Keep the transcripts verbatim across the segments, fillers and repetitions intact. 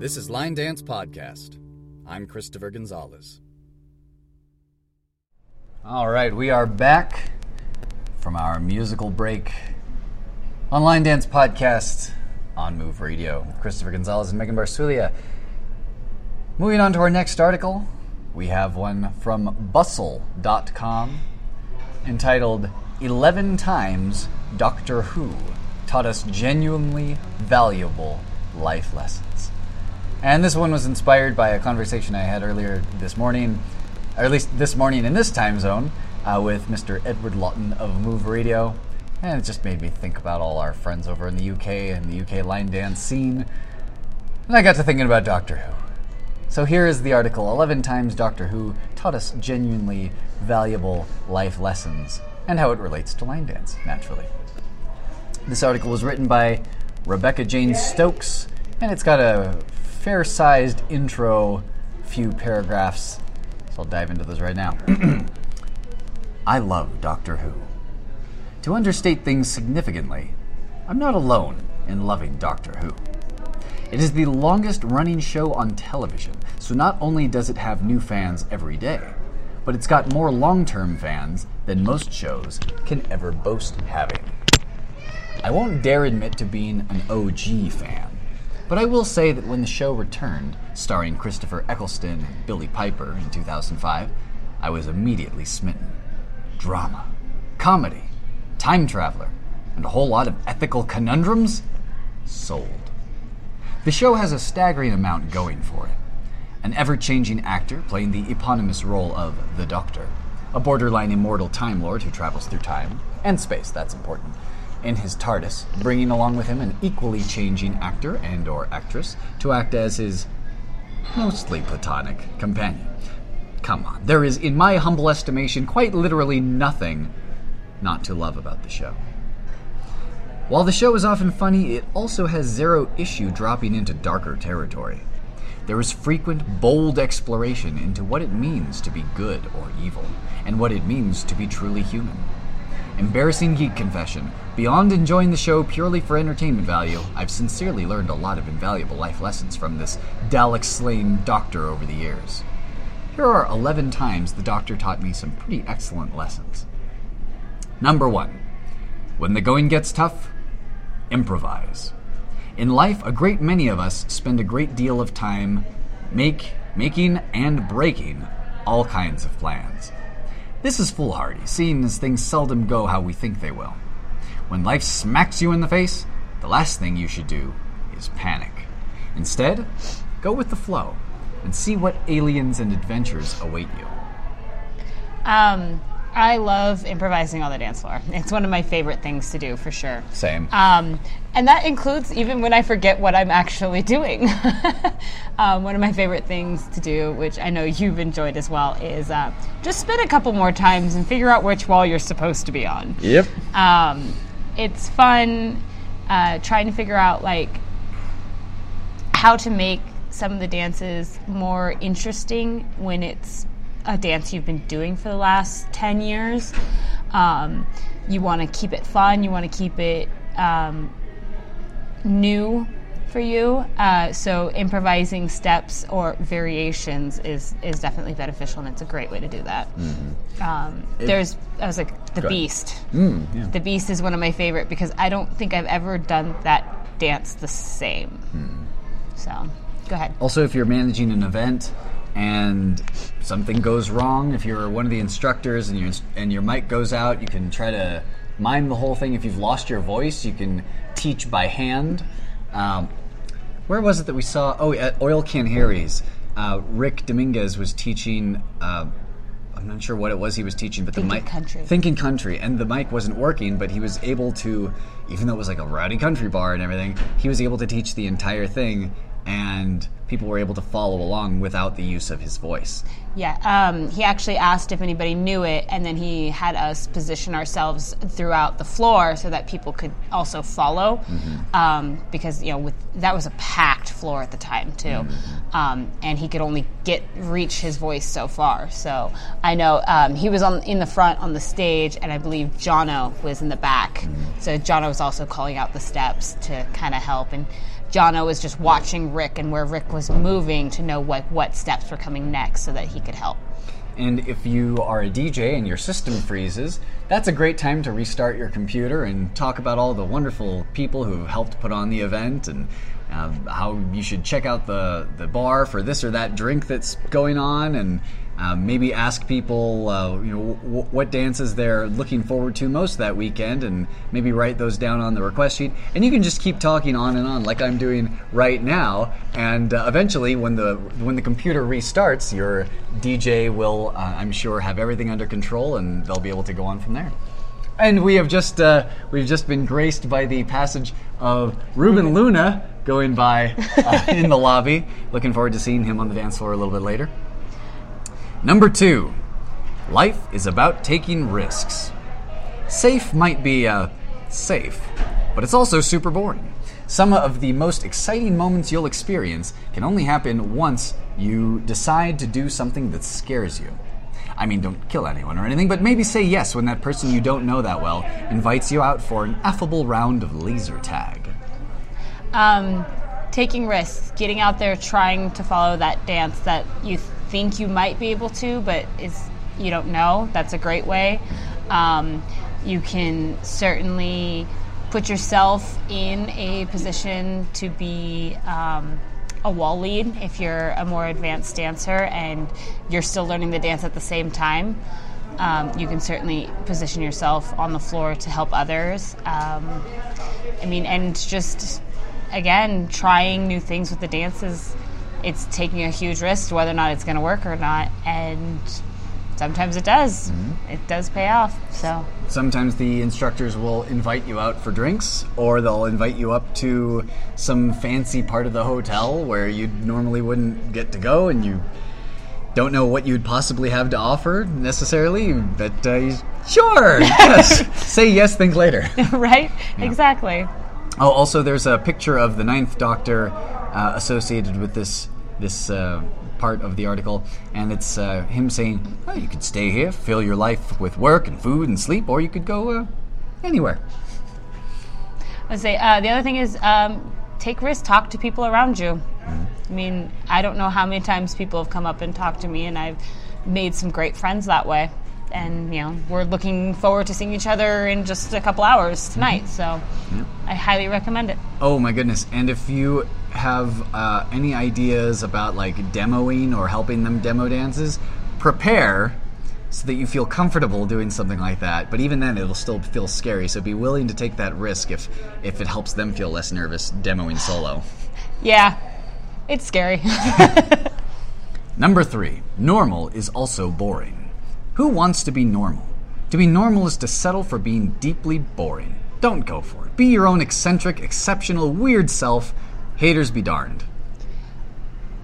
This is Line Dance Podcast. I'm Christopher Gonzalez. All right, we are back from our musical break on Line Dance Podcast on Move Radio with Christopher Gonzalez and Megan Barsulia. Moving on to our next article, we have one from Bustle dot com entitled eleven Times Doctor Who Taught Us Genuinely Valuable Life Lessons. And this one was inspired by a conversation I had earlier this morning, or at least this morning in this time zone, uh, with Mister Edward Lawton of Move Radio. And it just made me think about all our friends over in the U K and the U K line dance scene. And I got to thinking about Doctor Who. So here is the article, eleven Times Doctor Who Taught Us Genuinely Valuable Life Lessons, and how it relates to line dance, naturally. This article was written by Rebecca Jane Stokes, and it's got a fair-sized intro, few paragraphs, so I'll dive into those right now. I love Doctor Who. To understate things significantly, I'm not alone in loving Doctor Who. It is the longest-running show on television, so not only does it have new fans every day, but it's got more long-term fans than most shows can ever boast having. I won't dare admit to being an O G fan, but I will say that when the show returned, starring Christopher Eccleston and Billy Piper in two thousand five, I was immediately smitten. Drama, comedy, time traveler, and a whole lot of ethical conundrums? Sold. The show has a staggering amount going for it. An ever-changing actor playing the eponymous role of the Doctor, a borderline immortal Time Lord who travels through time, and space, that's important, in his TARDIS, bringing along with him an equally changing actor and or actress to act as his mostly platonic companion. Come on, there is, in my humble estimation, quite literally nothing not to love about the show. While the show is often funny, it also has zero issue dropping into darker territory. There is frequent, bold exploration into what it means to be good or evil, and what it means to be truly human. Embarrassing geek confession. Beyond enjoying the show purely for entertainment value, I've sincerely learned a lot of invaluable life lessons from this Dalek-slain Doctor over the years. Here are eleven times the Doctor taught me some pretty excellent lessons. Number one, when the going gets tough, improvise. In life, a great many of us spend a great deal of time make, making and breaking all kinds of plans. This is foolhardy, seeing as things seldom go how we think they will. When life smacks you in the face, the last thing you should do is panic. Instead, go with the flow and see what aliens and adventures await you. Um, I love improvising on the dance floor. It's one of my favorite things to do, for sure. Same. Um, and that includes even when I forget what I'm actually doing. um, one of my favorite things to do, which I know you've enjoyed as well, is uh, just spin a couple more times and figure out which wall you're supposed to be on. Yep. Um, it's fun uh, trying to figure out like how to make some of the dances more interesting when it's a dance you've been doing for the last ten years. Um, you want to keep it fun. You want to keep it um, new for you. Uh, so improvising steps or variations is, is definitely beneficial, and it's a great way to do that. Mm-hmm. Um, it, there's, I was like, the Beast. Mm, yeah. The Beast is one of my favorite because I don't think I've ever done that dance the same. Mm. So, go ahead. Also, if you're managing an event and something goes wrong, if you're one of the instructors and your and your mic goes out, you can try to mime the whole thing. If you've lost your voice, you can teach by hand. Um, where was it that we saw? Oh, at Oil Can Harry's, uh, Rick Dominguez was teaching. Uh, I'm not sure what it was he was teaching, but the mic. Thinking Country. Thinking Country, and the mic wasn't working, but he was able to, even though it was like a rowdy country bar and everything, he was able to teach the entire thing. And people were able to follow along without the use of his voice. Yeah, um, he actually asked if anybody knew it, and then he had us position ourselves throughout the floor so that people could also follow, mm-hmm. um, because you know with that was a packed floor at the time too, mm-hmm. um, and he could only get reach his voice so far. So I know um, he was on in the front on the stage, and I believe Jono was in the back. Mm-hmm. So Jono was also calling out the steps to kind of help, and Jono was just watching Rick and where Rick was moving to know what, what steps were coming next so that he could help. And if you are a D J and your system freezes, that's a great time to restart your computer and talk about all the wonderful people who helped put on the event and uh, how you should check out the, the bar for this or that drink that's going on, and uh, maybe ask people uh, you know w- what dances they're looking forward to most that weekend, and maybe write those down on the request sheet. And you can just keep talking on and on like I'm doing right now, and uh, eventually when the when the computer restarts, your D J will, uh, I'm sure, have everything under control, and they'll be able to go on from there. And we have just uh, we've just been graced by the passage of Ruben Luna going by uh, in the lobby. Looking forward to seeing him on the dance floor a little bit later. Number two, life is about taking risks. Safe might be uh, safe, but it's also super boring. Some of the most exciting moments you'll experience can only happen once you decide to do something that scares you. I mean, don't kill anyone or anything, but maybe say yes when that person you don't know that well invites you out for an affable round of laser tag. Um, taking risks, getting out there, trying to follow that dance that you think you might be able to, but is you don't know. That's a great way. Um, you can certainly put yourself in a position to be... Um, a wall lead if you're a more advanced dancer and you're still learning the dance at the same time. Um, you can certainly position yourself on the floor to help others. Um, I mean, and just, again, trying new things with the dances, it's taking a huge risk whether or not it's going to work or not, and sometimes it does. Mm-hmm. It does pay off. So sometimes the instructors will invite you out for drinks, or they'll invite you up to some fancy part of the hotel where you normally wouldn't get to go, and you don't know what you'd possibly have to offer necessarily. But uh, you, sure, yes, say yes, think later. Right? Yeah. Exactly. Oh, also, there's a picture of the Ninth Doctor uh, associated with this this. Uh, part of the article, and it's uh, him saying, oh, you could stay here, fill your life with work and food and sleep, or you could go uh, anywhere. I would say uh, the other thing is um, take risks, talk to people around you. Mm-hmm. I mean, I don't know how many times people have come up and talked to me, and I've made some great friends that way. And you know, we're looking forward to seeing each other in just a couple hours tonight. Mm-hmm. So yeah. I highly recommend it. Oh my goodness! And if you have uh, any ideas about like demoing or helping them demo dances, prepare so that you feel comfortable doing something like that. But even then, it'll still feel scary. So be willing to take that risk if if it helps them feel less nervous demoing solo. Yeah, it's scary. Number three, normal is also boring. Who wants to be normal? To be normal is to settle for being deeply boring. Don't go for it. Be your own eccentric, exceptional, weird self. Haters be darned.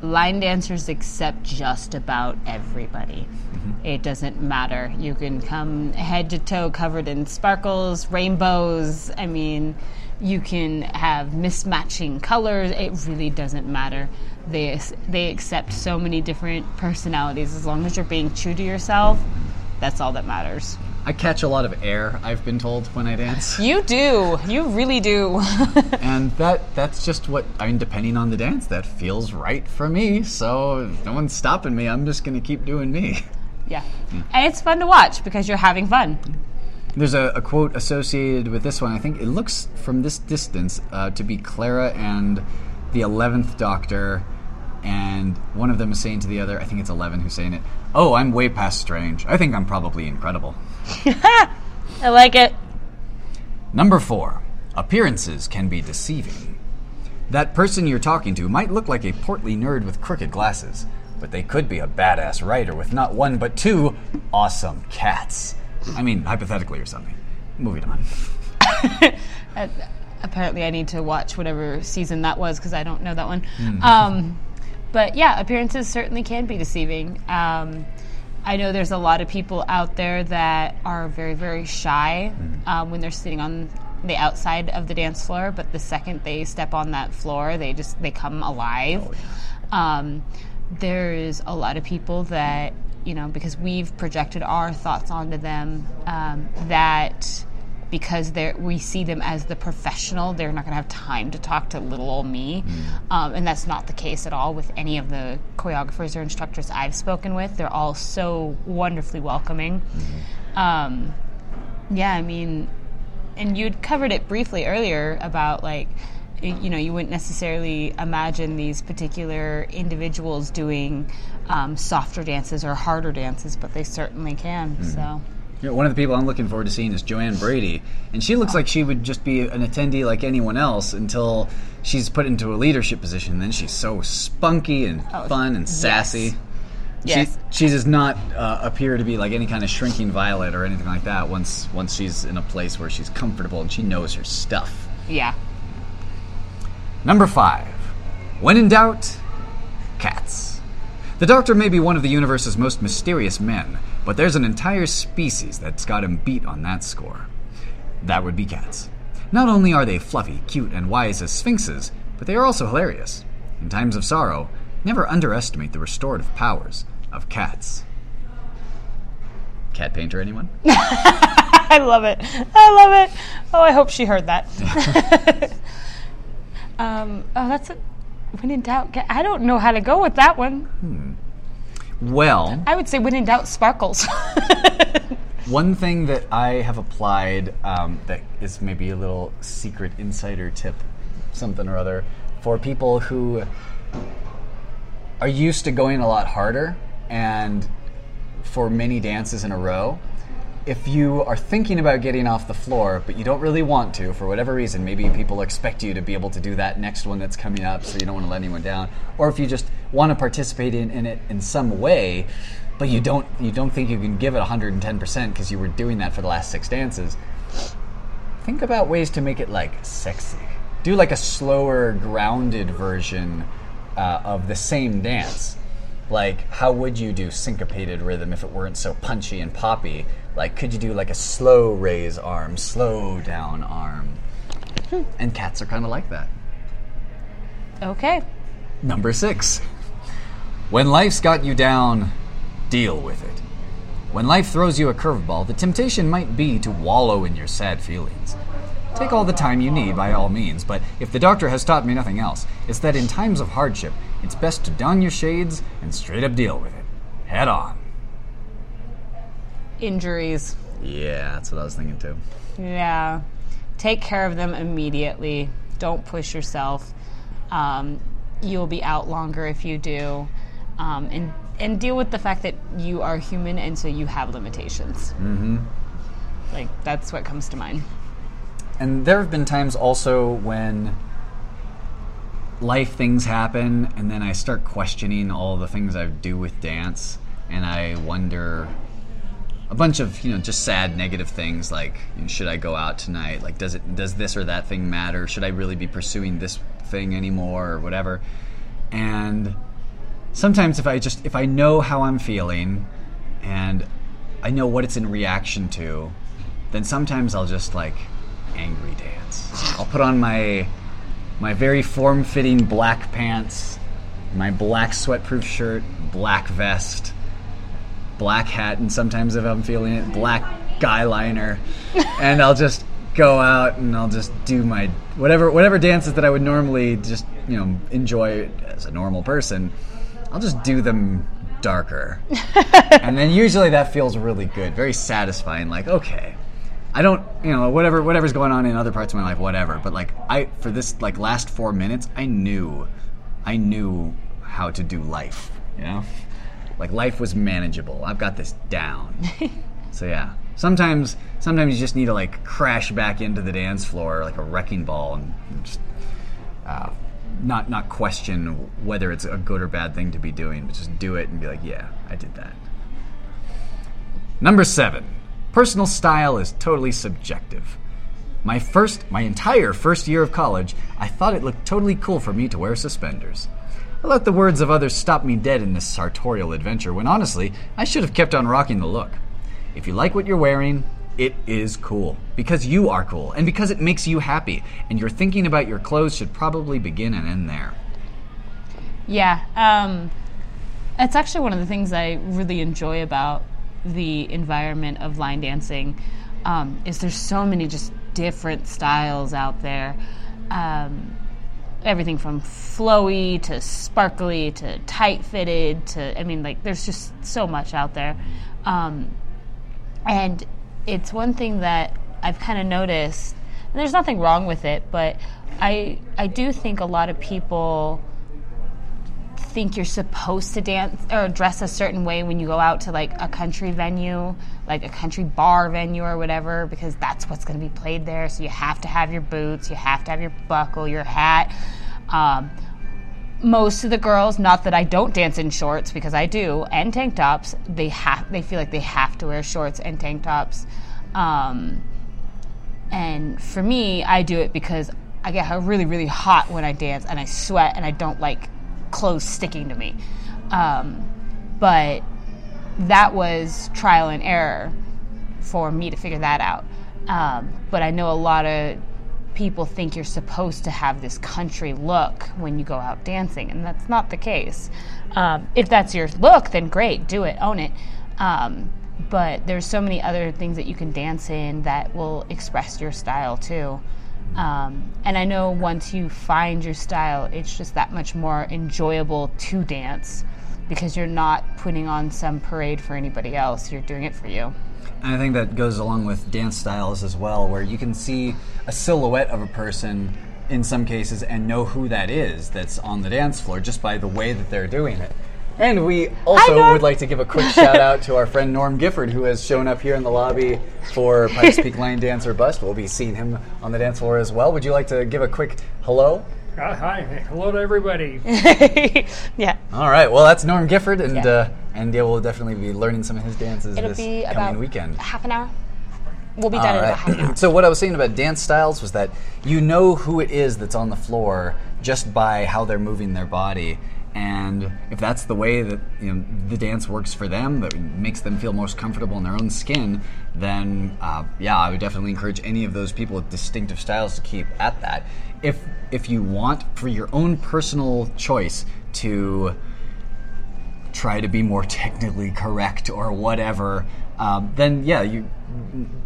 Line dancers accept just about everybody. Mm-hmm. It doesn't matter. You can come head to toe covered in sparkles, rainbows. I mean, you can have mismatching colors. It really doesn't matter. They they accept so many different personalities. As long as you're being true to yourself, that's all that matters. I catch a lot of air, I've been told, when I dance. You do. You really do. And that that's just what, I mean, depending on the dance, that feels right for me. So no one's stopping me. I'm just going to keep doing me. Yeah. yeah. And it's fun to watch because you're having fun. There's a, a quote associated with this one. I think it looks from this distance uh, to be Clara and the eleventh Doctor. And one of them is saying to the other, I think it's eleven who's saying it, oh, I'm way past strange. I think I'm probably incredible. I like it. Number four, appearances can be deceiving. That person you're talking to might look like a portly nerd with crooked glasses, but they could be a badass writer with not one but two awesome cats. I mean, hypothetically or something. Moving on. Apparently I need to watch whatever season that was because I don't know that one. Mm. Um But yeah, appearances certainly can be deceiving. Um, I know there's a lot of people out there that are very, very shy um, when they're sitting on the outside of the dance floor, but the second they step on that floor, they just they come alive. Oh, yeah. Um, there's a lot of people that, you know, because we've projected our thoughts onto them, um, that because they're we see them as the professional, they're not going to have time to talk to little old me. Mm. Um, and that's not the case at all with any of the choreographers or instructors I've spoken with. They're all so wonderfully welcoming. Mm-hmm. Um, yeah, I mean, and you'd covered it briefly earlier about, like, you know, you wouldn't necessarily imagine these particular individuals doing um, softer dances or harder dances, but they certainly can, mm-hmm. so... Yeah, one of the people I'm looking forward to seeing is Joanne Brady, and she looks like she would just be an attendee like anyone else until she's put into a leadership position. Then she's so spunky and oh, fun and sassy. Yes. She, she does not uh, appear to be like any kind of shrinking violet or anything like that once once she's in a place where she's comfortable and she knows her stuff. Yeah. Number five. When in doubt, cats. The Doctor may be one of the universe's most mysterious men, but there's an entire species that's got him beat on that score. That would be cats. Not only are they fluffy, cute, and wise as sphinxes, but they are also hilarious. In times of sorrow, never underestimate the restorative powers of cats. Cat painter, anyone? I love it. I love it. Oh, I hope she heard that. um, oh, that's a... When in doubt... Cat. I don't know how to go with that one. Hmm. Well, I would say when in doubt, sparkles. One thing that I have applied um, that is maybe a little secret insider tip, something or other, for people who are used to going a lot harder and for many dances in a row, if you are thinking about getting off the floor but you don't really want to for whatever reason, maybe people expect you to be able to do that next one that's coming up, so you don't want to let anyone down, or if you just want to participate in, in it in some way but you don't you don't think you can give it one hundred ten percent because you were doing that for the last six dances, think about ways to make it like sexy. Do like a slower, grounded version uh, of the same dance. Like, how would you do syncopated rhythm if it weren't so punchy and poppy? Like, could you do like a slow raise arm, slow down arm? Hmm. And cats are kind of like that. Okay. Number six. When life's got you down, deal with it. When life throws you a curveball, the temptation might be to wallow in your sad feelings. Take all the time you need, by all means, but if the Doctor has taught me nothing else, it's that in times of hardship, it's best to don your shades and straight up deal with it. Head on. Injuries. Yeah, that's what I was thinking too. Yeah. Take care of them immediately. Don't push yourself. Um, you'll be out longer if you do. Um, and, and deal with the fact that you are human and so you have limitations. Mm-hmm. Like, that's what comes to mind. And there have been times also when life things happen and then I start questioning all the things I do with dance, and I wonder a bunch of, you know, just sad negative things like, you know, should I go out tonight? Like, does it does this or that thing matter? Should I really be pursuing this thing anymore or whatever? And sometimes if I just if I know how I'm feeling and I know what it's in reaction to, then sometimes I'll just like angry dance. I'll put on my my very form-fitting black pants, my black sweatproof shirt, black vest, black hat, and sometimes if I'm feeling it, black guy liner, and I'll just go out and I'll just do my whatever whatever dances that I would normally just, you know, enjoy as a normal person. I'll just do them darker, and then usually that feels really good, very satisfying. Like, okay. I don't, you know, whatever, whatever's going on in other parts of my life, whatever. But like, I for this like last four minutes, I knew, I knew how to do life. You know, like life was manageable. I've got this down. So yeah, sometimes, sometimes you just need to like crash back into the dance floor like a wrecking ball and just uh, not not question whether it's a good or bad thing to be doing, but just do it and be like, yeah, I did that. Number seven. Personal style is totally subjective. My first, my entire first year of college, I thought it looked totally cool for me to wear suspenders. I let the words of others stop me dead in this sartorial adventure when honestly, I should have kept on rocking the look. If you like what you're wearing, it is cool. Because you are cool, and because it makes you happy, and your thinking about your clothes should probably begin and end there. Yeah, um, it's actually one of the things I really enjoy about the environment of line dancing, um, is there's so many just different styles out there. Um, everything from flowy to sparkly to tight-fitted to, I mean, like, there's just so much out there. Um, and it's one thing that I've kind of noticed, and there's nothing wrong with it, but I I do think a lot of people think you're supposed to dance or dress a certain way when you go out to, like, a country venue, like a country bar venue or whatever, because that's what's going to be played there, so you have to have your boots, you have to have your buckle, your hat. Um, most of the girls, not that I don't dance in shorts, because I do, and tank tops, they have, they feel like they have to wear shorts and tank tops. Um, and for me, I do it because I get really, really hot when I dance, and I sweat, and I don't like clothes sticking to me. Um, but that was trial and error for me to figure that out. Um, but I know a lot of people think you're supposed to have this country look when you go out dancing, and that's not the case. Um, if that's your look, then great, do it, own it. Um, but there's so many other things that you can dance in that will express your style too. Um, and I know once you find your style, it's just that much more enjoyable to dance because you're not putting on some parade for anybody else. You're doing it for you. And I think that goes along with dance styles as well, where you can see a silhouette of a person in some cases and know who that is that's on the dance floor just by the way that they're doing it. And we also would like to give a quick shout-out to our friend Norm Gifford, who has shown up here in the lobby for Pikes Peak Line Dance or Bust. We'll be seeing him on the dance floor as well. Would you like to give a quick hello? Uh, hi. Hello to everybody. Yeah. All right. Well, that's Norm Gifford, and yeah. Uh, and yeah, we'll definitely be learning some of his dances It'll this be coming about weekend. Half an hour. We'll be done right. in about half an hour. So what I was saying about dance styles was that you know who it is that's on the floor just by how they're moving their body. And if that's the way that, you know, the dance works for them, that makes them feel most comfortable in their own skin, then uh, yeah, I would definitely encourage any of those people with distinctive styles to keep at that. If if you want, for your own personal choice, to try to be more technically correct or whatever, um, then yeah, you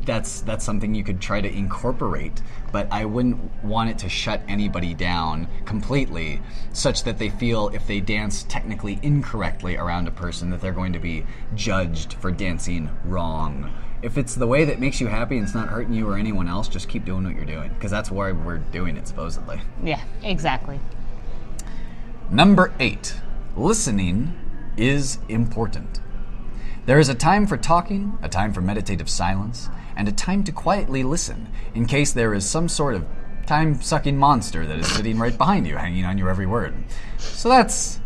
that's that's something you could try to incorporate. But I wouldn't want it to shut anybody down completely such that they feel if they dance technically incorrectly around a person that they're going to be judged for dancing wrong. If it's the way that makes you happy and it's not hurting you or anyone else, just keep doing what you're doing, because that's why we're doing it, supposedly. Yeah, exactly. Number eight, listening is important. There is a time for talking, a time for meditative silence, and a time to quietly listen in case there is some sort of time-sucking monster that is sitting right behind you, hanging on your every word. So that's,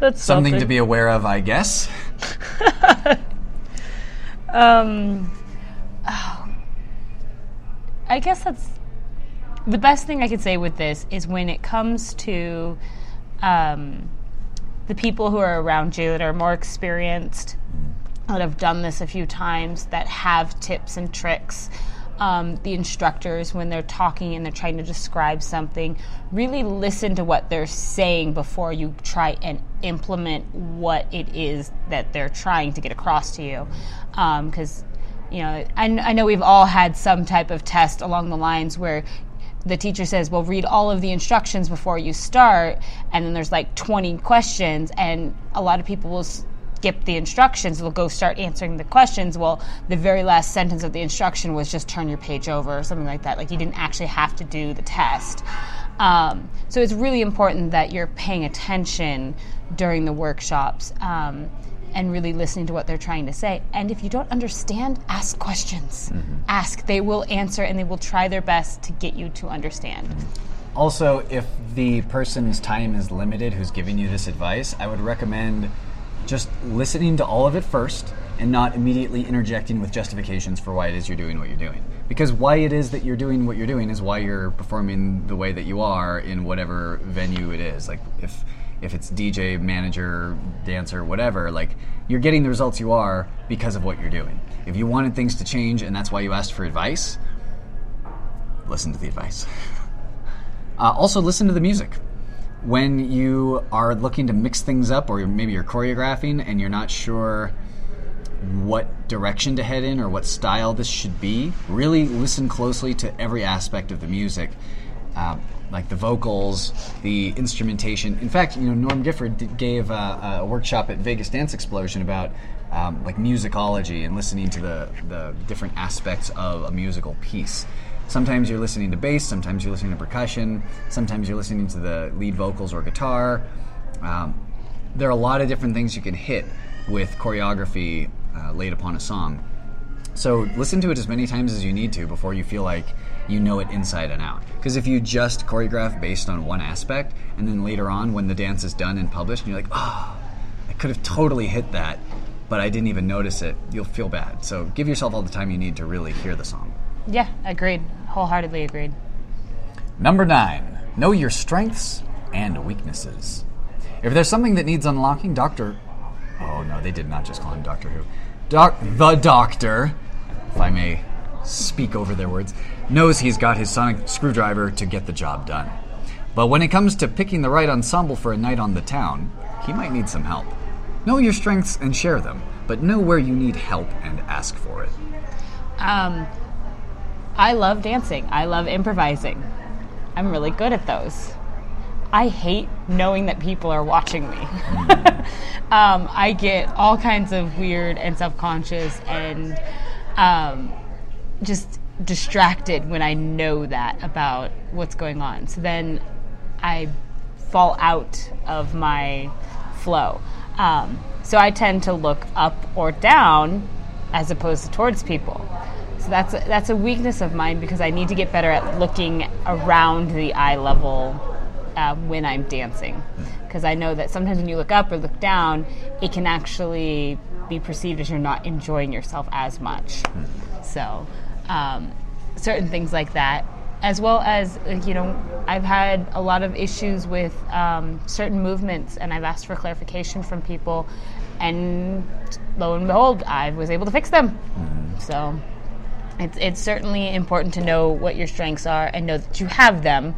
that's something, something to be aware of, I guess. um, oh, I guess that's the best thing I could say with this is when it comes to um, the people who are around you that are more experienced, that have done this a few times, that have tips and tricks. Um, the instructors, when they're talking and they're trying to describe something, really listen to what they're saying before you try and implement what it is that they're trying to get across to you. Because, um, you know, I, I know we've all had some type of test along the lines where the teacher says, well, read all of the instructions before you start, and then there's like twenty questions, and a lot of people will s- skip the instructions, we'll go start answering the questions. Well, the very last sentence of the instruction was just turn your page over or something like that. Like, you didn't actually have to do the test. Um, so it's really important that you're paying attention during the workshops um, and really listening to what they're trying to say. And if you don't understand, ask questions. Mm-hmm. Ask. They will answer, and they will try their best to get you to understand. Mm-hmm. Also, if the person's time is limited who's giving you this advice, I would recommend just listening to all of it first and not immediately interjecting with justifications for why it is you're doing what you're doing. Because why it is that you're doing what you're doing is why you're performing the way that you are in whatever venue it is. Like, if if it's D J, manager, dancer, whatever, like, you're getting the results you are because of what you're doing. If you wanted things to change and that's why you asked for advice, listen to the advice. uh, also, listen to the music. When you are looking to mix things up, or maybe you're choreographing and you're not sure what direction to head in or what style this should be, really listen closely to every aspect of the music, uh, like the vocals, the instrumentation. In fact, you know, Norm Gifford did, gave a, a workshop at Vegas Dance Explosion about um, like musicology and listening to the, the different aspects of a musical piece. Sometimes you're listening to bass, sometimes you're listening to percussion, sometimes you're listening to the lead vocals or guitar. Um, there are a lot of different things you can hit with choreography Uh, laid upon a song. So listen to it as many times as you need to before you feel like you know it inside and out. Because if you just choreograph based on one aspect, and then later on when the dance is done and published, and you're like, oh, I could have totally hit that, but I didn't even notice it, you'll feel bad. So give yourself all the time you need to really hear the song. Yeah, agreed. Wholeheartedly agreed. Number nine, know your strengths and weaknesses. If there's something that needs unlocking, Doctor... Oh, no, they did not just call him Doctor Who. Doc, the Doctor, if I may speak over their words, knows he's got his sonic screwdriver to get the job done. But when it comes to picking the right ensemble for a night on the town, he might need some help. Know your strengths and share them, but know where you need help and ask for it. Um, I love dancing. I love improvising. I'm really good at those. I hate knowing that people are watching me. um, I get all kinds of weird and self-conscious and um, just distracted when I know that about what's going on. So then I fall out of my flow. Um, so I tend to look up or down as opposed to towards people. So that's a, that's a weakness of mine because I need to get better at looking around the eye level Uh, when I'm dancing, because I know that sometimes when you look up or look down, it can actually be perceived as you're not enjoying yourself as much. So um, certain things like that, as well as, you know, I've had a lot of issues with um, certain movements, and I've asked for clarification from people, and lo and behold, I was able to fix them. So it's it's certainly important to know what your strengths are and know that you have them,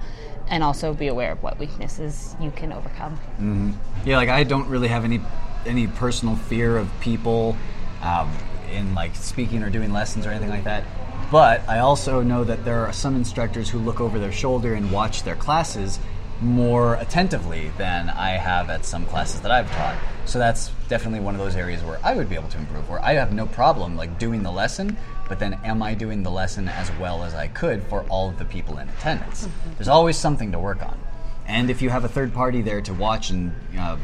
and also be aware of what weaknesses you can overcome. Mm-hmm. Yeah, like I don't really have any any personal fear of people um, in like speaking or doing lessons or anything like that. But I also know that there are some instructors who look over their shoulder and watch their classes more attentively than I have at some classes that I've taught. So that's definitely one of those areas where I would be able to improve, where I have no problem like doing the lesson, but then am I doing the lesson as well as I could for all of the people in attendance? Mm-hmm. There's always something to work on. And if you have a third party there to watch and uh,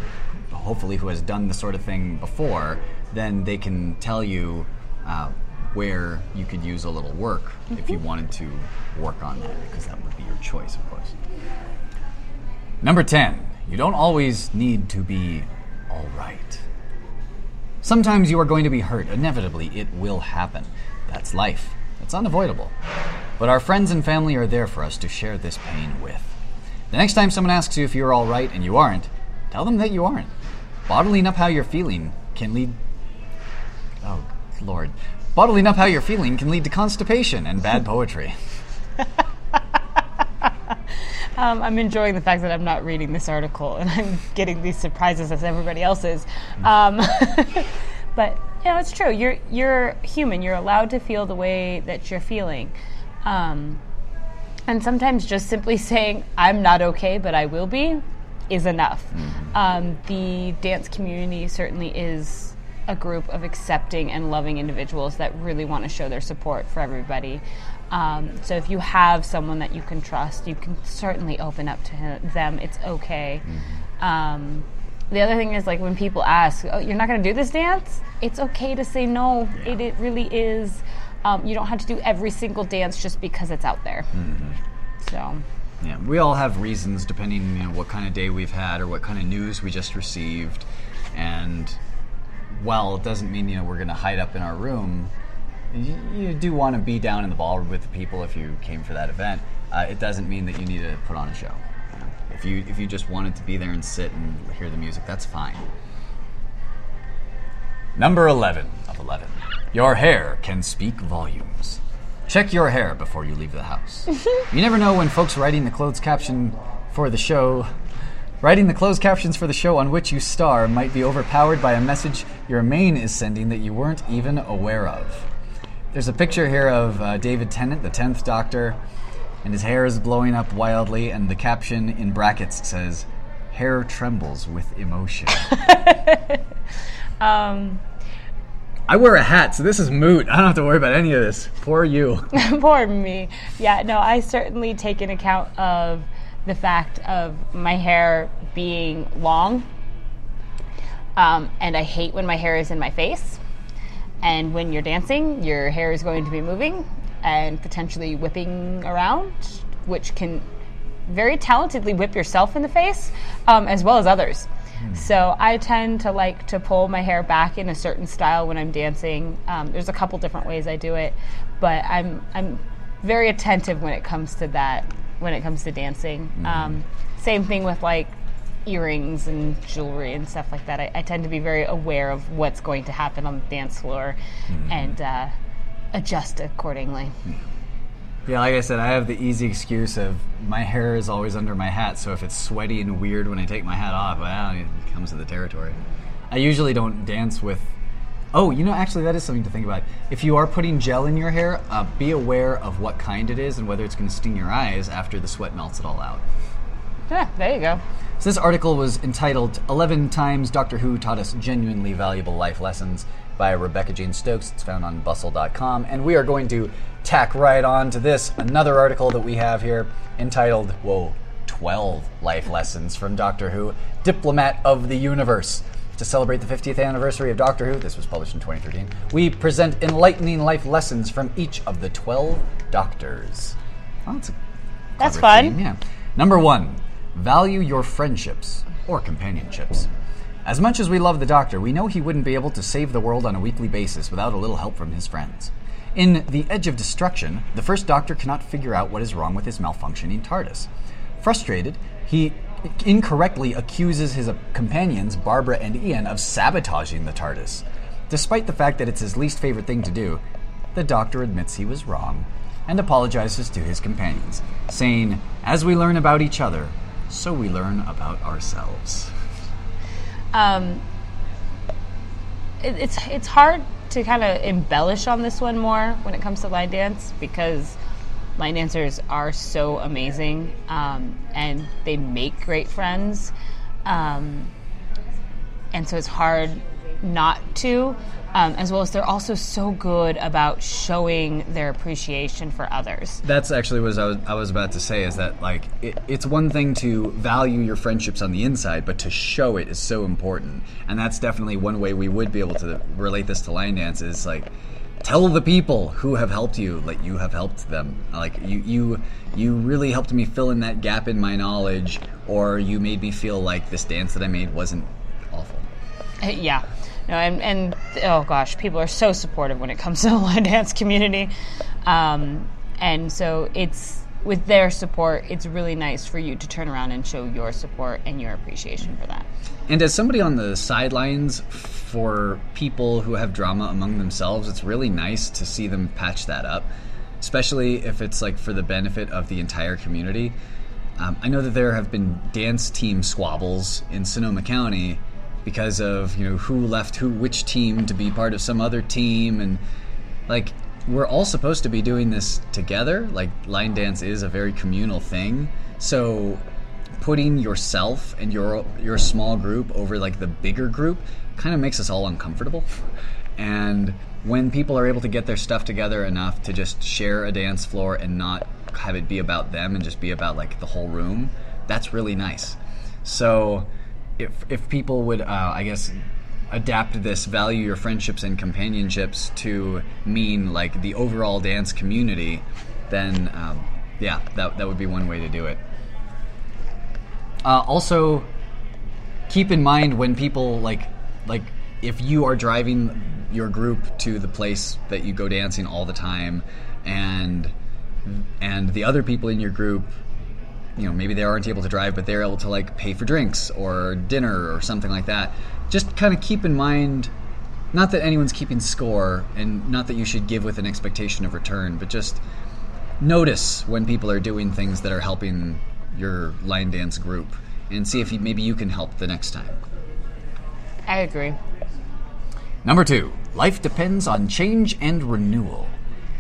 hopefully who has done this sort of thing before, then they can tell you uh, where you could use a little work mm-hmm. if you wanted to work on that, because that would be your choice, of course. Number ten, you don't always need to be all right. Sometimes you are going to be hurt. Inevitably, it will happen. That's life. It's unavoidable. But our friends and family are there for us to share this pain with. The next time someone asks you if you're all right and you aren't, tell them that you aren't. Bottling up how you're feeling can lead... Oh, Lord. Bottling up how you're feeling can lead to constipation and bad poetry. Um, I'm enjoying the fact that I'm not reading this article and I'm getting these surprises as everybody else is. Um, but, you know, it's true. You're you're human. You're allowed to feel the way that you're feeling. Um, and sometimes just simply saying, I'm not okay, but I will be, is enough. Um, the dance community certainly is a group of accepting and loving individuals that really want to show their support for everybody. Um, so if you have someone that you can trust, you can certainly open up to him, them. It's okay. Mm-hmm. Um, the other thing is, like, when people ask, oh, you're not going to do this dance? It's okay to say no. Yeah. It, it really is. Um, you don't have to do every single dance just because it's out there. Mm-hmm. So... yeah, we all have reasons depending, you know, what kind of day we've had or what kind of news we just received. And while it doesn't mean, you know, we're going to hide up in our room... you, you do want to be down in the ballroom with the people if you came for that event. Uh, it doesn't mean that you need to put on a show. You know? If you if you just wanted to be there and sit and hear the music, that's fine. Number eleven of eleven. Your hair can speak volumes. Check your hair before you leave the house. You never know when folks writing the closed caption for the show, writing the closed captions for the show on which you star might be overpowered by a message your main is sending that you weren't even aware of. There's a picture here of uh, David Tennant, the tenth Doctor, and his hair is blowing up wildly, and the caption in brackets says, "Hair trembles with emotion." um... I wear a hat, so this is moot. I don't have to worry about any of this. Poor you. Poor me. Yeah, no, I certainly take into account of the fact of my hair being long. Um, and I hate when my hair is in my face. And when you're dancing, your hair is going to be moving and potentially whipping around, which can very talentedly whip yourself in the face, um, as well as others. So I tend to like to pull my hair back in a certain style when I'm dancing. Um, there's a couple different ways I do it, but I'm I'm very attentive when it comes to that. When it comes to dancing, mm-hmm. um, same thing with like earrings and jewelry and stuff like that. I, I tend to be very aware of what's going to happen on the dance floor, mm-hmm. and uh, adjust accordingly. Yeah, like I said, I have the easy excuse of my hair is always under my hat, so if it's sweaty and weird when I take my hat off, well, it comes to the territory. I usually don't dance with... Oh, you know, actually, that is something to think about. If you are putting gel in your hair, uh, be aware of what kind it is and whether it's going to sting your eyes after the sweat melts it all out. Yeah, there you go. So this article was entitled, eleven Times Doctor Who Taught Us Genuinely Valuable Life Lessons, by Rebecca Jane Stokes. It's found on Bustle dot com. And we are going to tack right on to this, another article that we have here entitled, whoa, twelve Life Lessons from Doctor Who, Diplomat of the Universe. To celebrate the fiftieth anniversary of Doctor Who, this was published in twenty thirteen, we present enlightening life lessons from each of the twelve Doctors. Well, that's a that's fun. Theme, yeah. Number one, value your friendships or companionships. As much as we love the Doctor, we know he wouldn't be able to save the world on a weekly basis without a little help from his friends. In The Edge of Destruction, the first Doctor cannot figure out what is wrong with his malfunctioning TARDIS. Frustrated, he incorrectly accuses his companions, Barbara and Ian, of sabotaging the TARDIS. Despite the fact that it's his least favorite thing to do, the Doctor admits he was wrong and apologizes to his companions, saying, "As we learn about each other, so we learn about ourselves." Um, it, it's it's hard to kind of embellish on this one more when it comes to line dance, because line dancers are so amazing, um, and they make great friends, um, and so it's hard not to, um, as well as they're also so good about showing their appreciation for others. That's actually what I was, I was about to say, is that like it, it's one thing to value your friendships on the inside, but to show it is so important. And that's definitely one way we would be able to relate this to line dance, is like, tell the people who have helped you that you have helped them. Like, you, you you really helped me fill in that gap in my knowledge, or you made me feel like this dance that I made wasn't awful. Yeah. No, and, and, oh gosh, people are so supportive when it comes to the line dance community. Um, and so it's, with their support, it's really nice for you to turn around and show your support and your appreciation for that. And as somebody on the sidelines for people who have drama among themselves, it's really nice to see them patch that up, especially if it's like for the benefit of the entire community. Um, I know that there have been dance team squabbles in Sonoma County because of, you know, who left who, which team to be part of some other team, and like we're all supposed to be doing this together. Like, line dance is a very communal thing, so putting yourself and your your small group over like the bigger group kind of makes us all uncomfortable. And when people are able to get their stuff together enough to just share a dance floor and not have it be about them and just be about like the whole room, that's really nice. So If if people would, uh, I guess, adapt this value your friendships and companionships to mean like the overall dance community, then um, yeah, that that would be one way to do it. Uh, also, keep in mind when people like like if you are driving your group to the place that you go dancing all the time, and and the other people in your group, you know, maybe they aren't able to drive, but they're able to, like, pay for drinks or dinner or something like that. Just kind of keep in mind, not that anyone's keeping score, and not that you should give with an expectation of return, but just notice when people are doing things that are helping your line dance group, and see if you, maybe you can help the next time. I agree. Number two, life depends on change and renewal.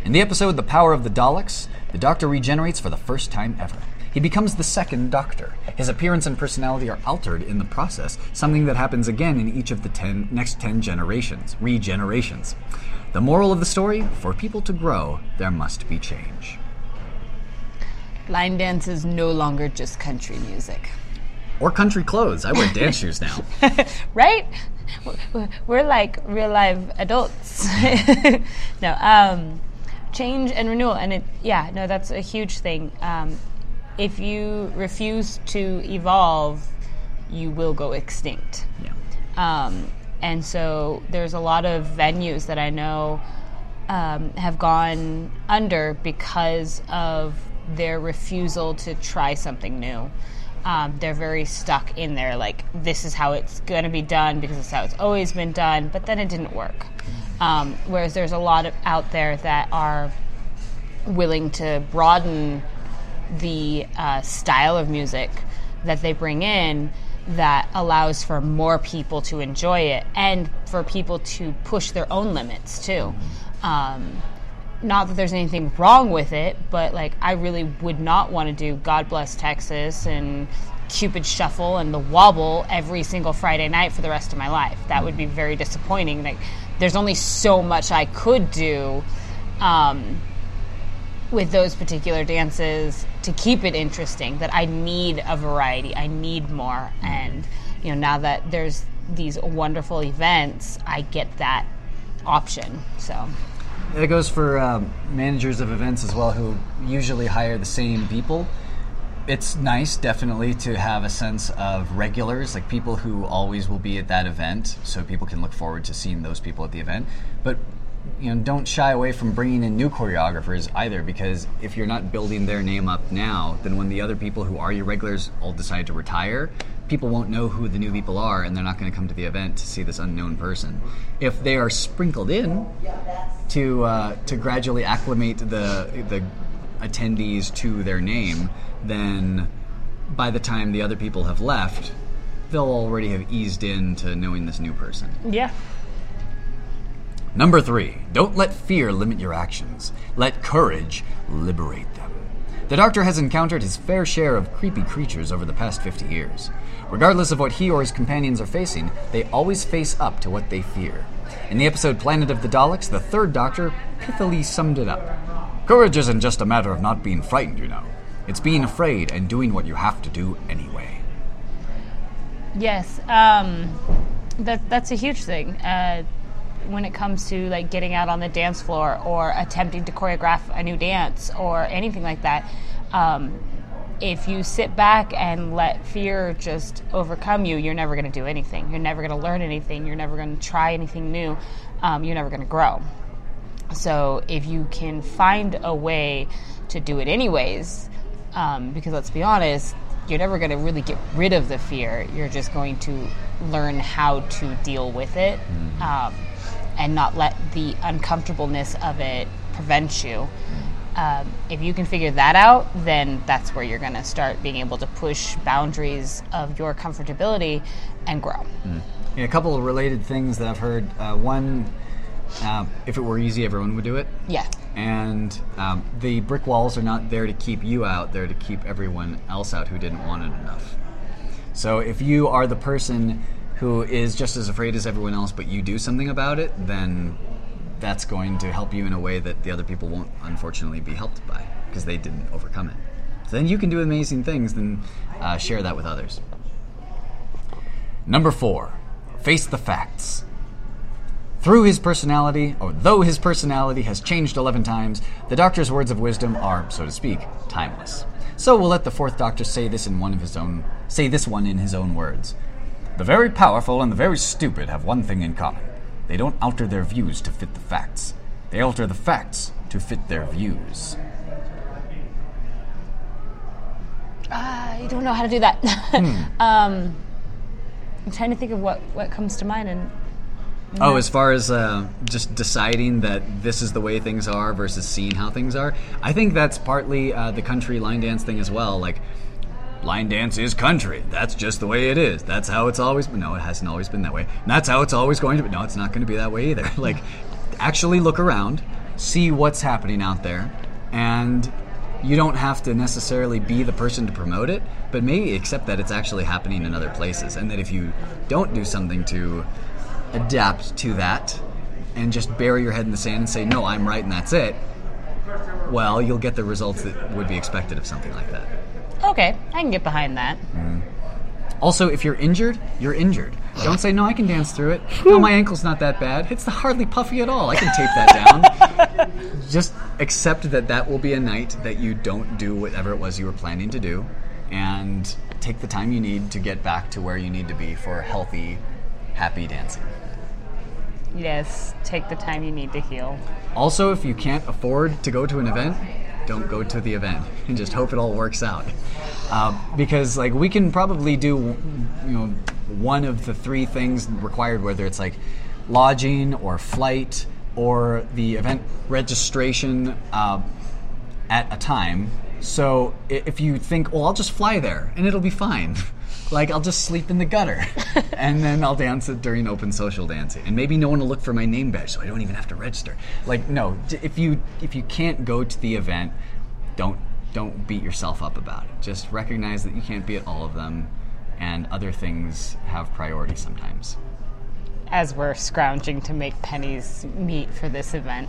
In the episode The Power of the Daleks, the Doctor regenerates for the first time ever. He becomes the second Doctor. His appearance and personality are altered in the process, something that happens again in each of the ten, next ten generations, regenerations. The moral of the story, for people to grow, there must be change. Line dance is no longer just country music. Or country clothes. I wear dance shoes now. Right? We're like real life adults. No, um, change and renewal. And it, yeah, no, that's a huge thing. Um, If you refuse to evolve, you will go extinct. Yeah. Um, and so there's a lot of venues that I know um, have gone under because of their refusal to try something new. Um, they're very stuck in there, like, this is how it's going to be done because it's how it's always been done, but then it didn't work. Um, whereas there's a lot of, out there that are willing to broaden the uh, style of music that they bring in that allows for more people to enjoy it and for people to push their own limits too. Um, not that there's anything wrong with it, but like I really would not want to do God Bless Texas and Cupid Shuffle and the Wobble every single Friday night for the rest of my life. That would be very disappointing. Like there's only so much I could do um with those particular dances to keep it interesting, that I need a variety, I need more. And you know, now that there's these wonderful events, I get that option. So it goes for um, managers of events as well, who usually hire the same people. It's nice, definitely, to have a sense of regulars, like people who always will be at that event, so people can look forward to seeing those people at the event. But you know, don't shy away from bringing in new choreographers either, because if you're not building their name up now, then when the other people who are your regulars all decide to retire, people won't know who the new people are, and they're not going to come to the event to see this unknown person. If they are sprinkled in to uh, to gradually acclimate the the attendees to their name, then by the time the other people have left, they'll already have eased into knowing this new person. Yeah. Number three, don't let fear limit your actions. Let courage liberate them. The Doctor has encountered his fair share of creepy creatures over the past fifty years. Regardless of what he or his companions are facing, they always face up to what they fear. In the episode Planet of the Daleks, the third Doctor pithily summed it up. Courage isn't just a matter of not being frightened, you know. It's being afraid and doing what you have to do anyway. Yes, um, that, that's a huge thing. Uh, when it comes to like getting out on the dance floor or attempting to choreograph a new dance or anything like that, um, if you sit back and let fear just overcome you, you're never going to do anything. You're never going to learn anything. You're never going to try anything new. Um, you're never going to grow. So if you can find a way to do it anyways, um, because let's be honest, you're never going to really get rid of the fear. You're just going to learn how to deal with it. Um, and not let the uncomfortableness of it prevent you. Um, if you can figure that out, then that's where you're gonna start being able to push boundaries of your comfortability and grow. Mm. Yeah, a couple of related things that I've heard. Uh, one, uh, if it were easy, everyone would do it. Yeah. And um, the brick walls are not there to keep you out, they're to keep everyone else out who didn't want it enough. So if you are the person who is just as afraid as everyone else, but you do something about it, then that's going to help you in a way that the other people won't, unfortunately, be helped by, because they didn't overcome it. So then you can do amazing things, then uh, share that with others. Number four, face the facts. Through his personality, or though his personality has changed eleven times, the Doctor's words of wisdom are, so to speak, timeless. So we'll let the fourth Doctor say this in one of his own, say this one in his own words. The very powerful and the very stupid have one thing in common. They don't alter their views to fit the facts. They alter the facts to fit their views. I don't know how to do that. Hmm. um, I'm trying to think of what, what comes to mind. And oh, as far as uh, just deciding that this is the way things are versus seeing how things are, I think that's partly uh, the country line dance thing as well. Like, line dance is country. That's just the way it is. That's how it's always been. No, it hasn't always been that way. And that's how it's always going to be. No, it's not going to be that way either. Like, actually look around, see what's happening out there, and you don't have to necessarily be the person to promote it, but maybe accept that it's actually happening in other places, and that if you don't do something to adapt to that and just bury your head in the sand and say, no, I'm right and that's it, well, you'll get the results that would be expected of something like that. Okay, I can get behind that. Mm. Also, if you're injured, you're injured. Don't say, no, I can dance through it. No, my ankle's not that bad. It's hardly puffy at all. I can tape that down. Just accept that that will be a night that you don't do whatever it was you were planning to do, and take the time you need to get back to where you need to be for healthy, happy dancing. Yes, take the time you need to heal. Also, if you can't afford to go to an event, don't go to the event and just hope it all works out. Uh, because like we can probably do, you know, one of the three things required, whether it's like lodging or flight or the event registration uh, at a time. So if you think, well, I'll just fly there and it'll be fine. Like, I'll just sleep in the gutter and then I'll dance it during open social dancing. And maybe no one will look for my name badge, so I don't even have to register. Like, no, if you if you can't go to the event, don't don't beat yourself up about it. Just recognize that you can't be at all of them, and other things have priority sometimes. As we're scrounging to make pennies meet for this event.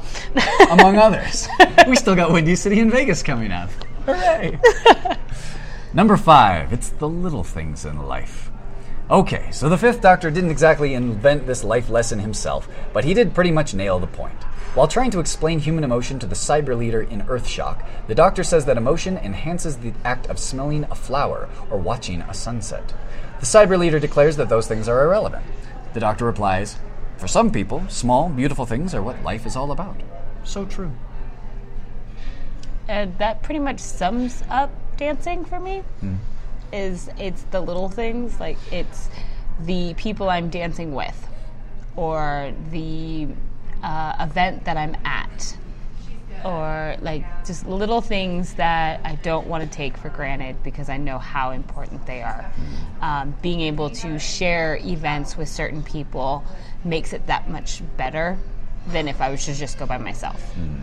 Among others. We still got Windy City in Vegas coming up. Hooray! Number five, it's the little things in life. Okay, so the fifth Doctor didn't exactly invent this life lesson himself, but he did pretty much nail the point. While trying to explain human emotion to the cyber leader in Earthshock, the Doctor says that emotion enhances the act of smelling a flower or watching a sunset. The cyber leader declares that those things are irrelevant. The Doctor replies, "For some people, small, beautiful things are what life is all about." So true. And that pretty much sums up dancing for me. Mm. Is it's the little things, like it's the people I'm dancing with, or the uh, event that I'm at, or like just little things that I don't want to take for granted because I know how important they are. Mm. Um, being able to share events with certain people makes it that much better than if I was to just go by myself. Mm.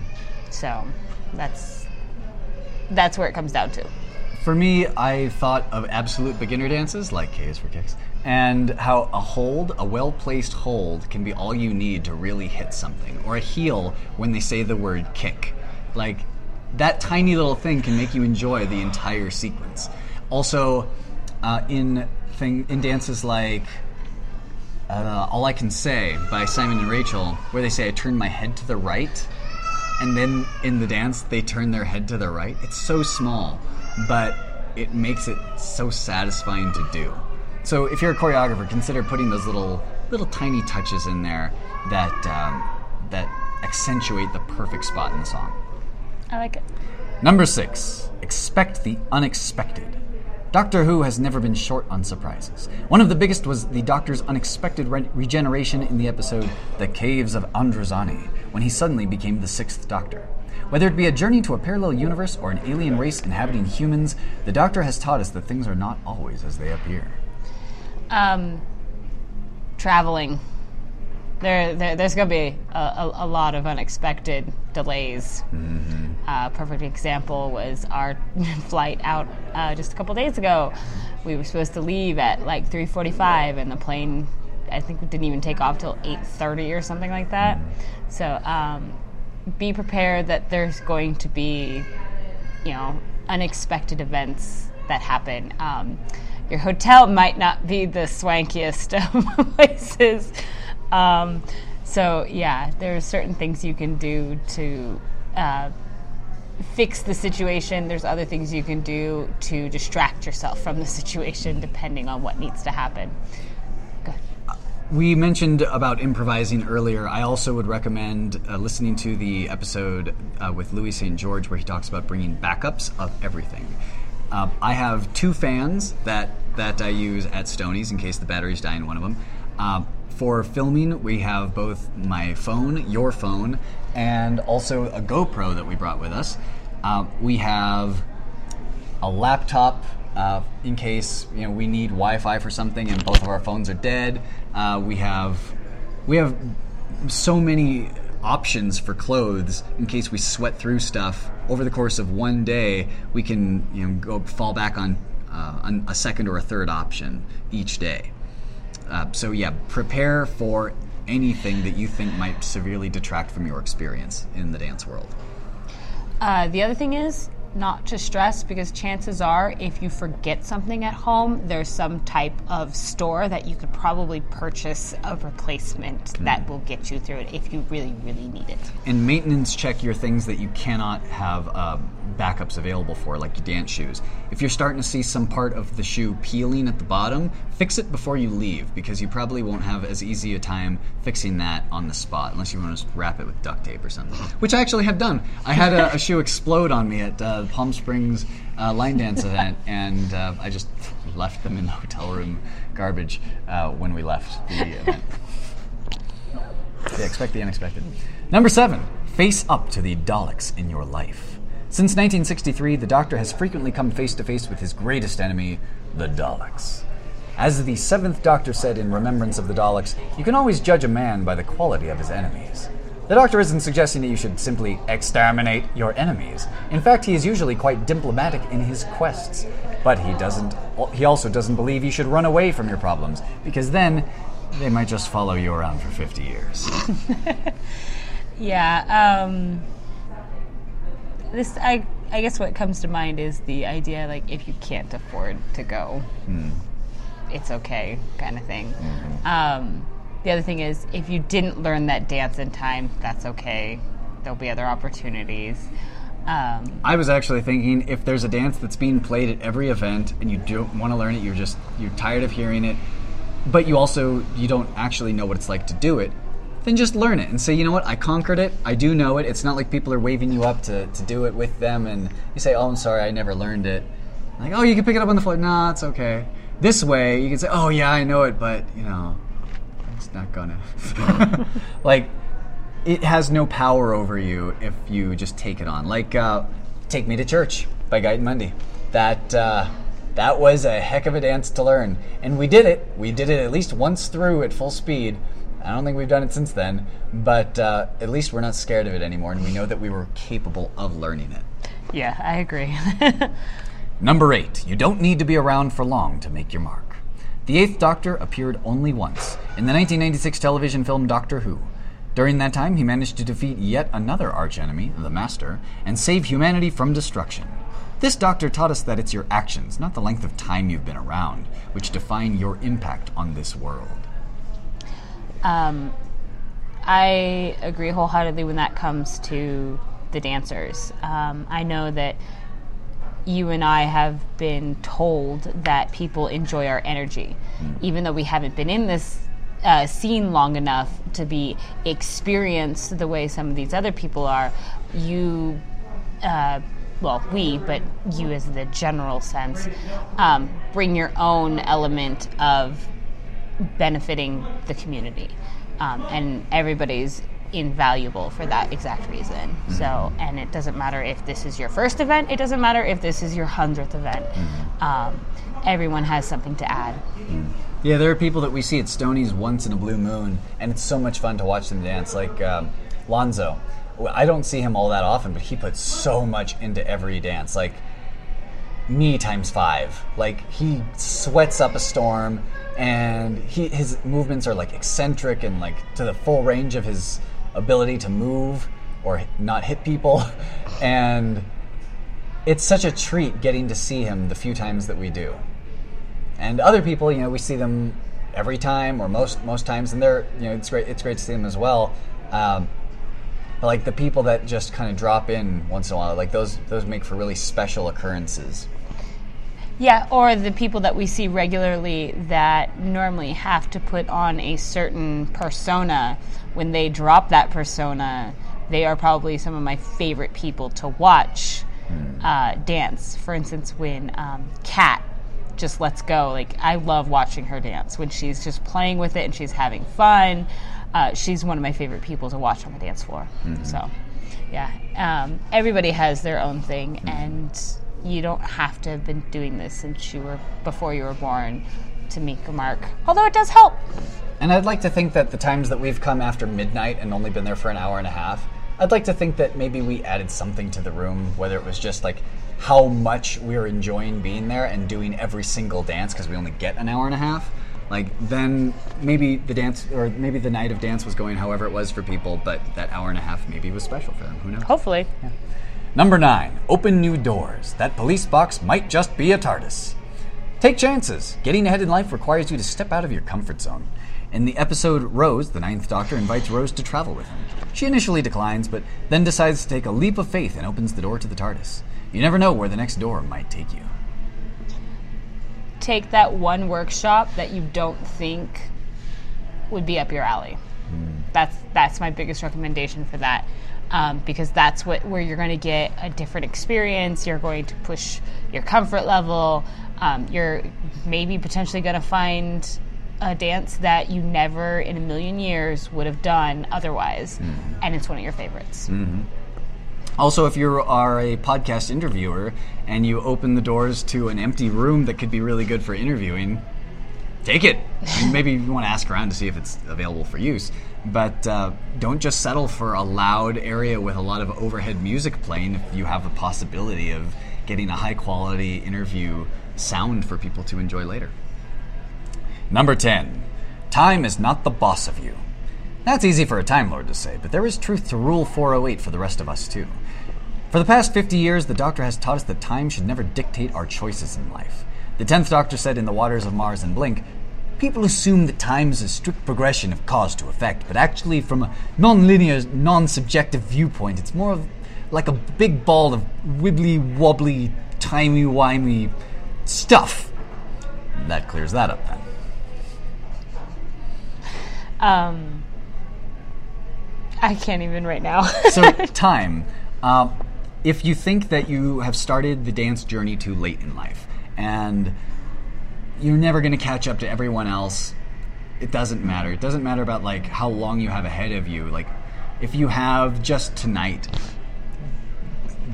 So that's that's where it comes down to. For me, I thought of absolute beginner dances, like K S for Kicks, and how a hold, a well-placed hold, can be all you need to really hit something. Or a heel when they say the word kick. Like, that tiny little thing can make you enjoy the entire sequence. Also, uh, in thing in dances like uh, All I Can Say by Simon and Rachel, where they say, I turn my head to the right, and then in the dance they turn their head to the right. It's so small, but it makes it so satisfying to do. So if you're a choreographer, consider putting those little little tiny touches in there that um, that accentuate the perfect spot in the song. I like it. Number six, expect the unexpected. Doctor Who has never been short on surprises. One of the biggest was the Doctor's unexpected re- regeneration in the episode The Caves of Androzani, when he suddenly became the sixth Doctor. Whether it be a journey to a parallel universe or an alien race inhabiting humans, the Doctor has taught us that things are not always as they appear. Um, traveling. There, there there's going to be a, a, a lot of unexpected delays. Mm-hmm. Uh, perfect example was our flight out uh, just a couple days ago. We were supposed to leave at like three forty-five, and the plane, I think, didn't even take off till eight thirty or something like that. Mm-hmm. So, um... be prepared that there's going to be, you know, unexpected events that happen. Um, your hotel might not be the swankiest of places. Um, so, yeah, there are certain things you can do to uh, fix the situation. There's other things you can do to distract yourself from the situation depending on what needs to happen. Good. We mentioned about improvising earlier. I also would recommend uh, listening to the episode uh, with Louis Saint George where he talks about bringing backups of everything. Uh, I have two fans that, that I use at Stoney's in case the batteries die in one of them. Uh, for filming, we have both my phone, your phone, and also a GoPro that we brought with us. Uh, we have a laptop uh, in case you know we need Wi-Fi for something and both of our phones are dead. Uh, we have we have so many options for clothes in case we sweat through stuff over the course of one day. We can you know go fall back on, uh, on a second or a third option each day. Uh, so yeah, prepare for anything that you think might severely detract from your experience in the dance world. Uh, the other thing is not to stress, because chances are if you forget something at home, there's some type of store that you could probably purchase a replacement mm-hmm. that will get you through it if you really, really need it. And maintenance check your things that you cannot have uh, backups available for, like your dance shoes. If you're starting to see some part of the shoe peeling at the bottom, fix it before you leave, because you probably won't have as easy a time fixing that on the spot unless you want to wrap it with duct tape or something, which I actually have done. I had a, a shoe explode on me at uh, Palm Springs uh, line dance event, and uh, I just left them in the hotel room garbage uh, when we left the event. They expect the unexpected. Number seven, face up to the Daleks in your life. Since nineteen sixty-three, the Doctor has frequently come face to face with his greatest enemy, the Daleks. As the seventh Doctor said in Remembrance of the Daleks, you can always judge a man by the quality of his enemies. The Doctor isn't suggesting that you should simply exterminate your enemies. In fact, he is usually quite diplomatic in his quests. But he doesn't. He also doesn't believe you should run away from your problems, because then they might just follow you around for fifty years. yeah. Um, this, I, I guess what comes to mind is the idea, like, if you can't afford to go, mm. it's okay kind of thing. Mm-hmm. Um, The other thing is, if you didn't learn that dance in time, that's okay. There'll be other opportunities. Um, I was actually thinking, if there's a dance that's being played at every event and you don't want to learn it, you're just you're tired of hearing it, but you also you don't actually know what it's like to do it, then just learn it and say, you know what, I conquered it. I do know it. It's not like people are waving you up to, to do it with them, and you say, oh, I'm sorry, I never learned it. Like, oh, you can pick it up on the floor. Nah, it's okay. This way, you can say, oh yeah, I know it, but you know. It's not gonna. Like, it has no power over you if you just take it on. Like, uh, Take Me to Church by Guyton Mundy. That, uh, that was a heck of a dance to learn. And we did it. We did it at least once through at full speed. I don't think we've done it since then. But uh, at least we're not scared of it anymore. And we know that we were capable of learning it. Yeah, I agree. Number eight. You don't need to be around for long to make your mark. The Eighth Doctor appeared only once, in the nineteen ninety-six television film Doctor Who. During that time, he managed to defeat yet another archenemy, the Master, and save humanity from destruction. This Doctor taught us that it's your actions, not the length of time you've been around, which define your impact on this world. Um, I agree wholeheartedly when that comes to the dancers. Um, I know that you and I have been told that people enjoy our energy, mm. even though we haven't been in this uh, scene long enough to be experienced the way some of these other people are. You, uh, well, we, but you as the general sense, um, bring your own element of benefiting the community, um, and everybody's invaluable for that exact reason. Mm-hmm. So, and it doesn't matter if this is your first event, it doesn't matter if this is your hundredth event. Mm-hmm. Um, everyone has something to add. Mm. Yeah, there are people that we see at Stoney's once in a blue moon, and it's so much fun to watch them dance, like um, Lonzo. I don't see him all that often, but he puts so much into every dance, like me times five. Like, he sweats up a storm, and he his movements are like eccentric and like to the full range of his ability to move or not hit people, and it's such a treat getting to see him the few times that we do. And other people, you know, we see them every time or most most times, and they're, you know, it's great it's great to see them as well. Um, but like the people that just kind of drop in once in a while, like those those make for really special occurrences. Yeah, or the people that we see regularly that normally have to put on a certain persona, when they drop that persona, they are probably some of my favorite people to watch mm. uh, dance. For instance, when um, Kat just lets go, like I love watching her dance when she's just playing with it and she's having fun. Uh, she's one of my favorite people to watch on the dance floor. Mm-hmm. So, yeah, um, everybody has their own thing, mm-hmm. and you don't have to have been doing this since you were before you were born to make a mark. Although it does help. And I'd like to think that the times that we've come after midnight and only been there for an hour and a half, I'd like to think that maybe we added something to the room, whether it was just like how much we were enjoying being there and doing every single dance, because we only get an hour and a half. Like, then maybe the dance, or maybe the night of dance was going however it was for people, but that hour and a half maybe was special for them. Who knows? Hopefully. Yeah. Number nine, open new doors. That police box might just be a TARDIS. Take chances. Getting ahead in life requires you to step out of your comfort zone. In the episode Rose, the Ninth Doctor invites Rose to travel with him. She initially declines, but then decides to take a leap of faith and opens the door to the TARDIS. You never know where the next door might take you. Take that one workshop that you don't think would be up your alley. Mm. That's that's my biggest recommendation for that, um, because that's what where you're going to get a different experience. You're going to push your comfort level. Um, you're maybe potentially going to find a dance that you never in a million years would have done otherwise, mm. and it's one of your favorites. Mm-hmm. Also, if you are a podcast interviewer and you open the doors to an empty room that could be really good for interviewing, take it. Maybe you want to ask around to see if it's available for use. But uh, don't just settle for a loud area with a lot of overhead music playing if you have the possibility of getting a high-quality interview sound for people to enjoy later. Number ten. Time is not the boss of you. That's easy for a Time Lord to say, but there is truth to Rule four oh eight for the rest of us, too. For the past fifty years, the Doctor has taught us that time should never dictate our choices in life. The tenth Doctor said in The Waters of Mars and Blink, people assume that time is a strict progression of cause to effect, but actually from a non-linear, non-subjective viewpoint, it's more of like a big ball of wibbly-wobbly, timey-wimey stuff. That clears that up, then. Um... I can't even right now. So, time. Uh, if you think that you have started the dance journey too late in life and you're never going to catch up to everyone else, it doesn't matter. It doesn't matter about, like, how long you have ahead of you. Like, if you have just tonight,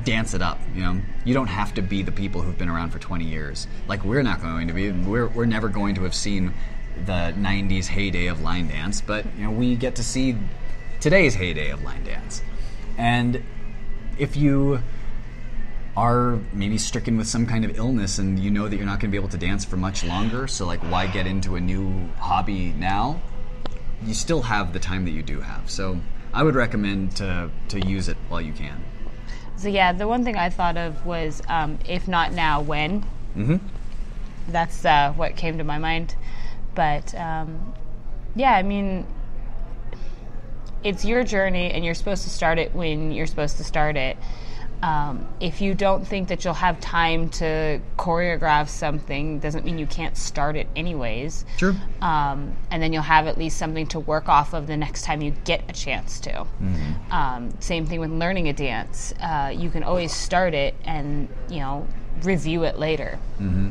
dance it up, you know? You don't have to be the people who've been around for twenty years. Like, we're not going to be. We're, we're never going to have seen the nineties heyday of line dance, but, you know, we get to see today's heyday of line dance. And if you are maybe stricken with some kind of illness and you know that you're not going to be able to dance for much longer, so like why get into a new hobby now? You still have the time that you do have. So I would recommend to, to use it while you can. So yeah, the one thing I thought of was um, if not now, when? Mm-hmm. That's uh, what came to my mind. But um, yeah, I mean, it's your journey, and you're supposed to start it when you're supposed to start it. Um, if you don't think that you'll have time to choreograph something, doesn't mean you can't start it anyways. Sure. Um, and then you'll have at least something to work off of the next time you get a chance to. Mm-hmm. Um, same thing with learning a dance. Uh, you can always start it and, you know, review it later. Mm-hmm.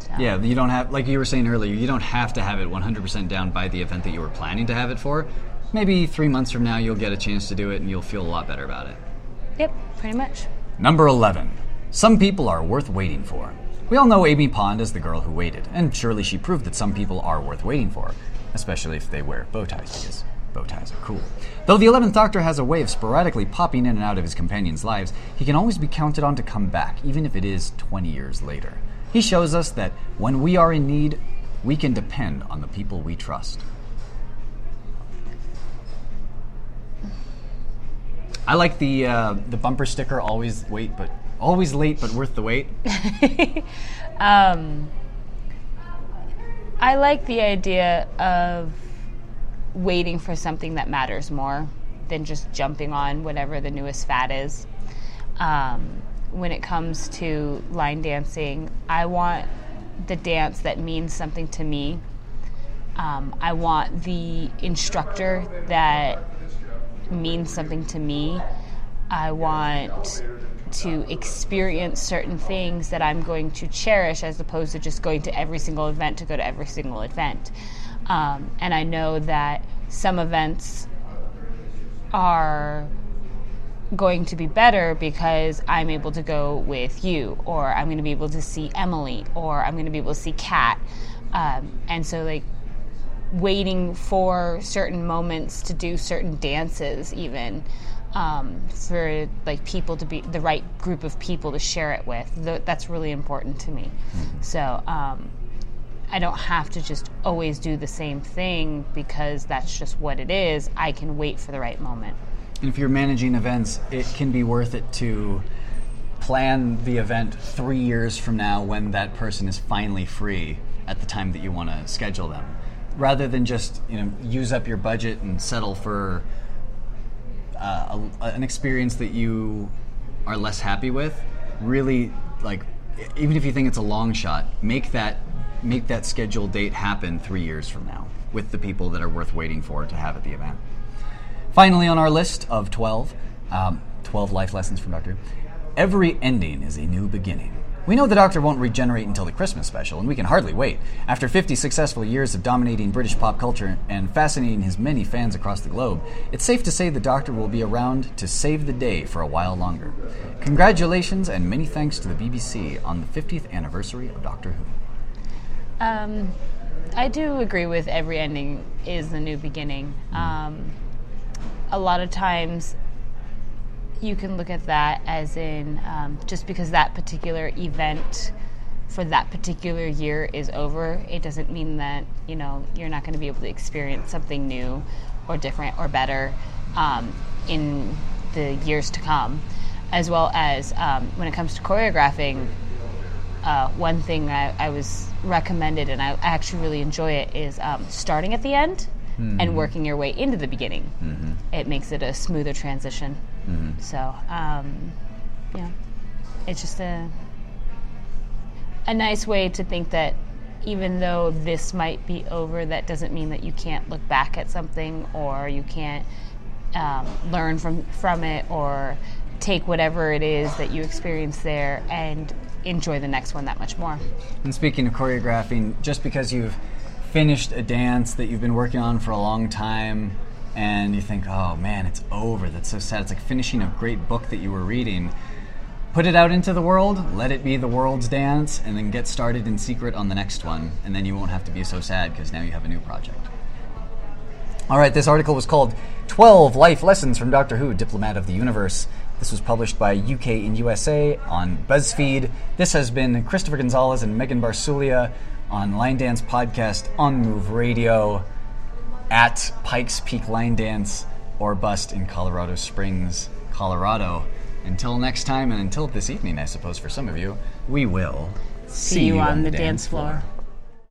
So. Yeah, you don't have, like you were saying earlier, you don't have to have it one hundred percent down by the event that you were planning to have it for. Maybe three months from now, you'll get a chance to do it, and you'll feel a lot better about it. Yep, pretty much. Number eleven. Some people are worth waiting for. We all know Amy Pond as the girl who waited, and surely she proved that some people are worth waiting for, especially if they wear bow ties, because bow ties are cool. Though the eleventh Doctor has a way of sporadically popping in and out of his companions' lives, he can always be counted on to come back, even if it is twenty years later. He shows us that when we are in need, we can depend on the people we trust. I like the uh, the bumper sticker, always wait, but always late, but worth the wait. um, I like the idea of waiting for something that matters more than just jumping on whatever the newest fad is. Um, when it comes to line dancing, I want the dance that means something to me. Um, I want the instructor that means something to me. I want to experience certain things that I'm going to cherish, as opposed to just going to every single event to go to every single event. Um, and I know that some events are going to be better because I'm able to go with you, or I'm going to be able to see Emily, or I'm going to be able to see Kat. Um, and so, like, waiting for certain moments to do certain dances, even um, for like people to be the right group of people to share it with, th- that's really important to me. So um, I don't have to just always do the same thing because that's just what it is. I can wait for the right moment. If you're managing events, it can be worth it to plan the event three years from now when that person is finally free at the time that you want to schedule them, rather than just, you know, use up your budget and settle for uh, a, an experience that you are less happy with. Really, like, even if you think it's a long shot, make that make that scheduled date happen three years from now with the people that are worth waiting for to have at the event. Finally, on our list of twelve, um, twelve life lessons from Doctor Who, every ending is a new beginning. We know the Doctor won't regenerate until the Christmas special, and we can hardly wait. After fifty successful years of dominating British pop culture and fascinating his many fans across the globe, it's safe to say the Doctor will be around to save the day for a while longer. Congratulations and many thanks to the B B C on the fiftieth anniversary of Doctor Who. Um, I do agree with every ending is a new beginning. Um... A lot of times you can look at that as in um, just because that particular event for that particular year is over, it doesn't mean that, you know, you're not going to be able to experience something new or different or better um, in the years to come. As well as um, when it comes to choreographing, uh, one thing I, I was recommended, and I actually really enjoy it, is um, starting at the end. Mm-hmm. And working your way into the beginning. Mm-hmm. It makes it a smoother transition. Mm-hmm. So, um, yeah, it's just a a nice way to think that even though this might be over, that doesn't mean that you can't look back at something, or you can't um, learn from, from it, or take whatever it is that you experience there and enjoy the next one that much more. And speaking of choreographing, just because you've finished a dance that you've been working on for a long time and you think, oh man, it's over, that's so sad, it's like finishing a great book that you were reading. Put it out into the world, let it be the world's dance, and then get started in secret on the next one, and then you won't have to be so sad because now you have a new project. Alright, this article was called twelve Life Lessons from Doctor Who, Diplomat of the Universe. This was published by U K and U S A on BuzzFeed. This has been Christopher Gonzalez and Megan Barsulia on Line Dance Podcast on Move Radio, at Pikes Peak Line Dance or Bust in Colorado Springs, Colorado. Until next time, and until this evening, I suppose, for some of you, we will see, see you on, on the dance floor. floor.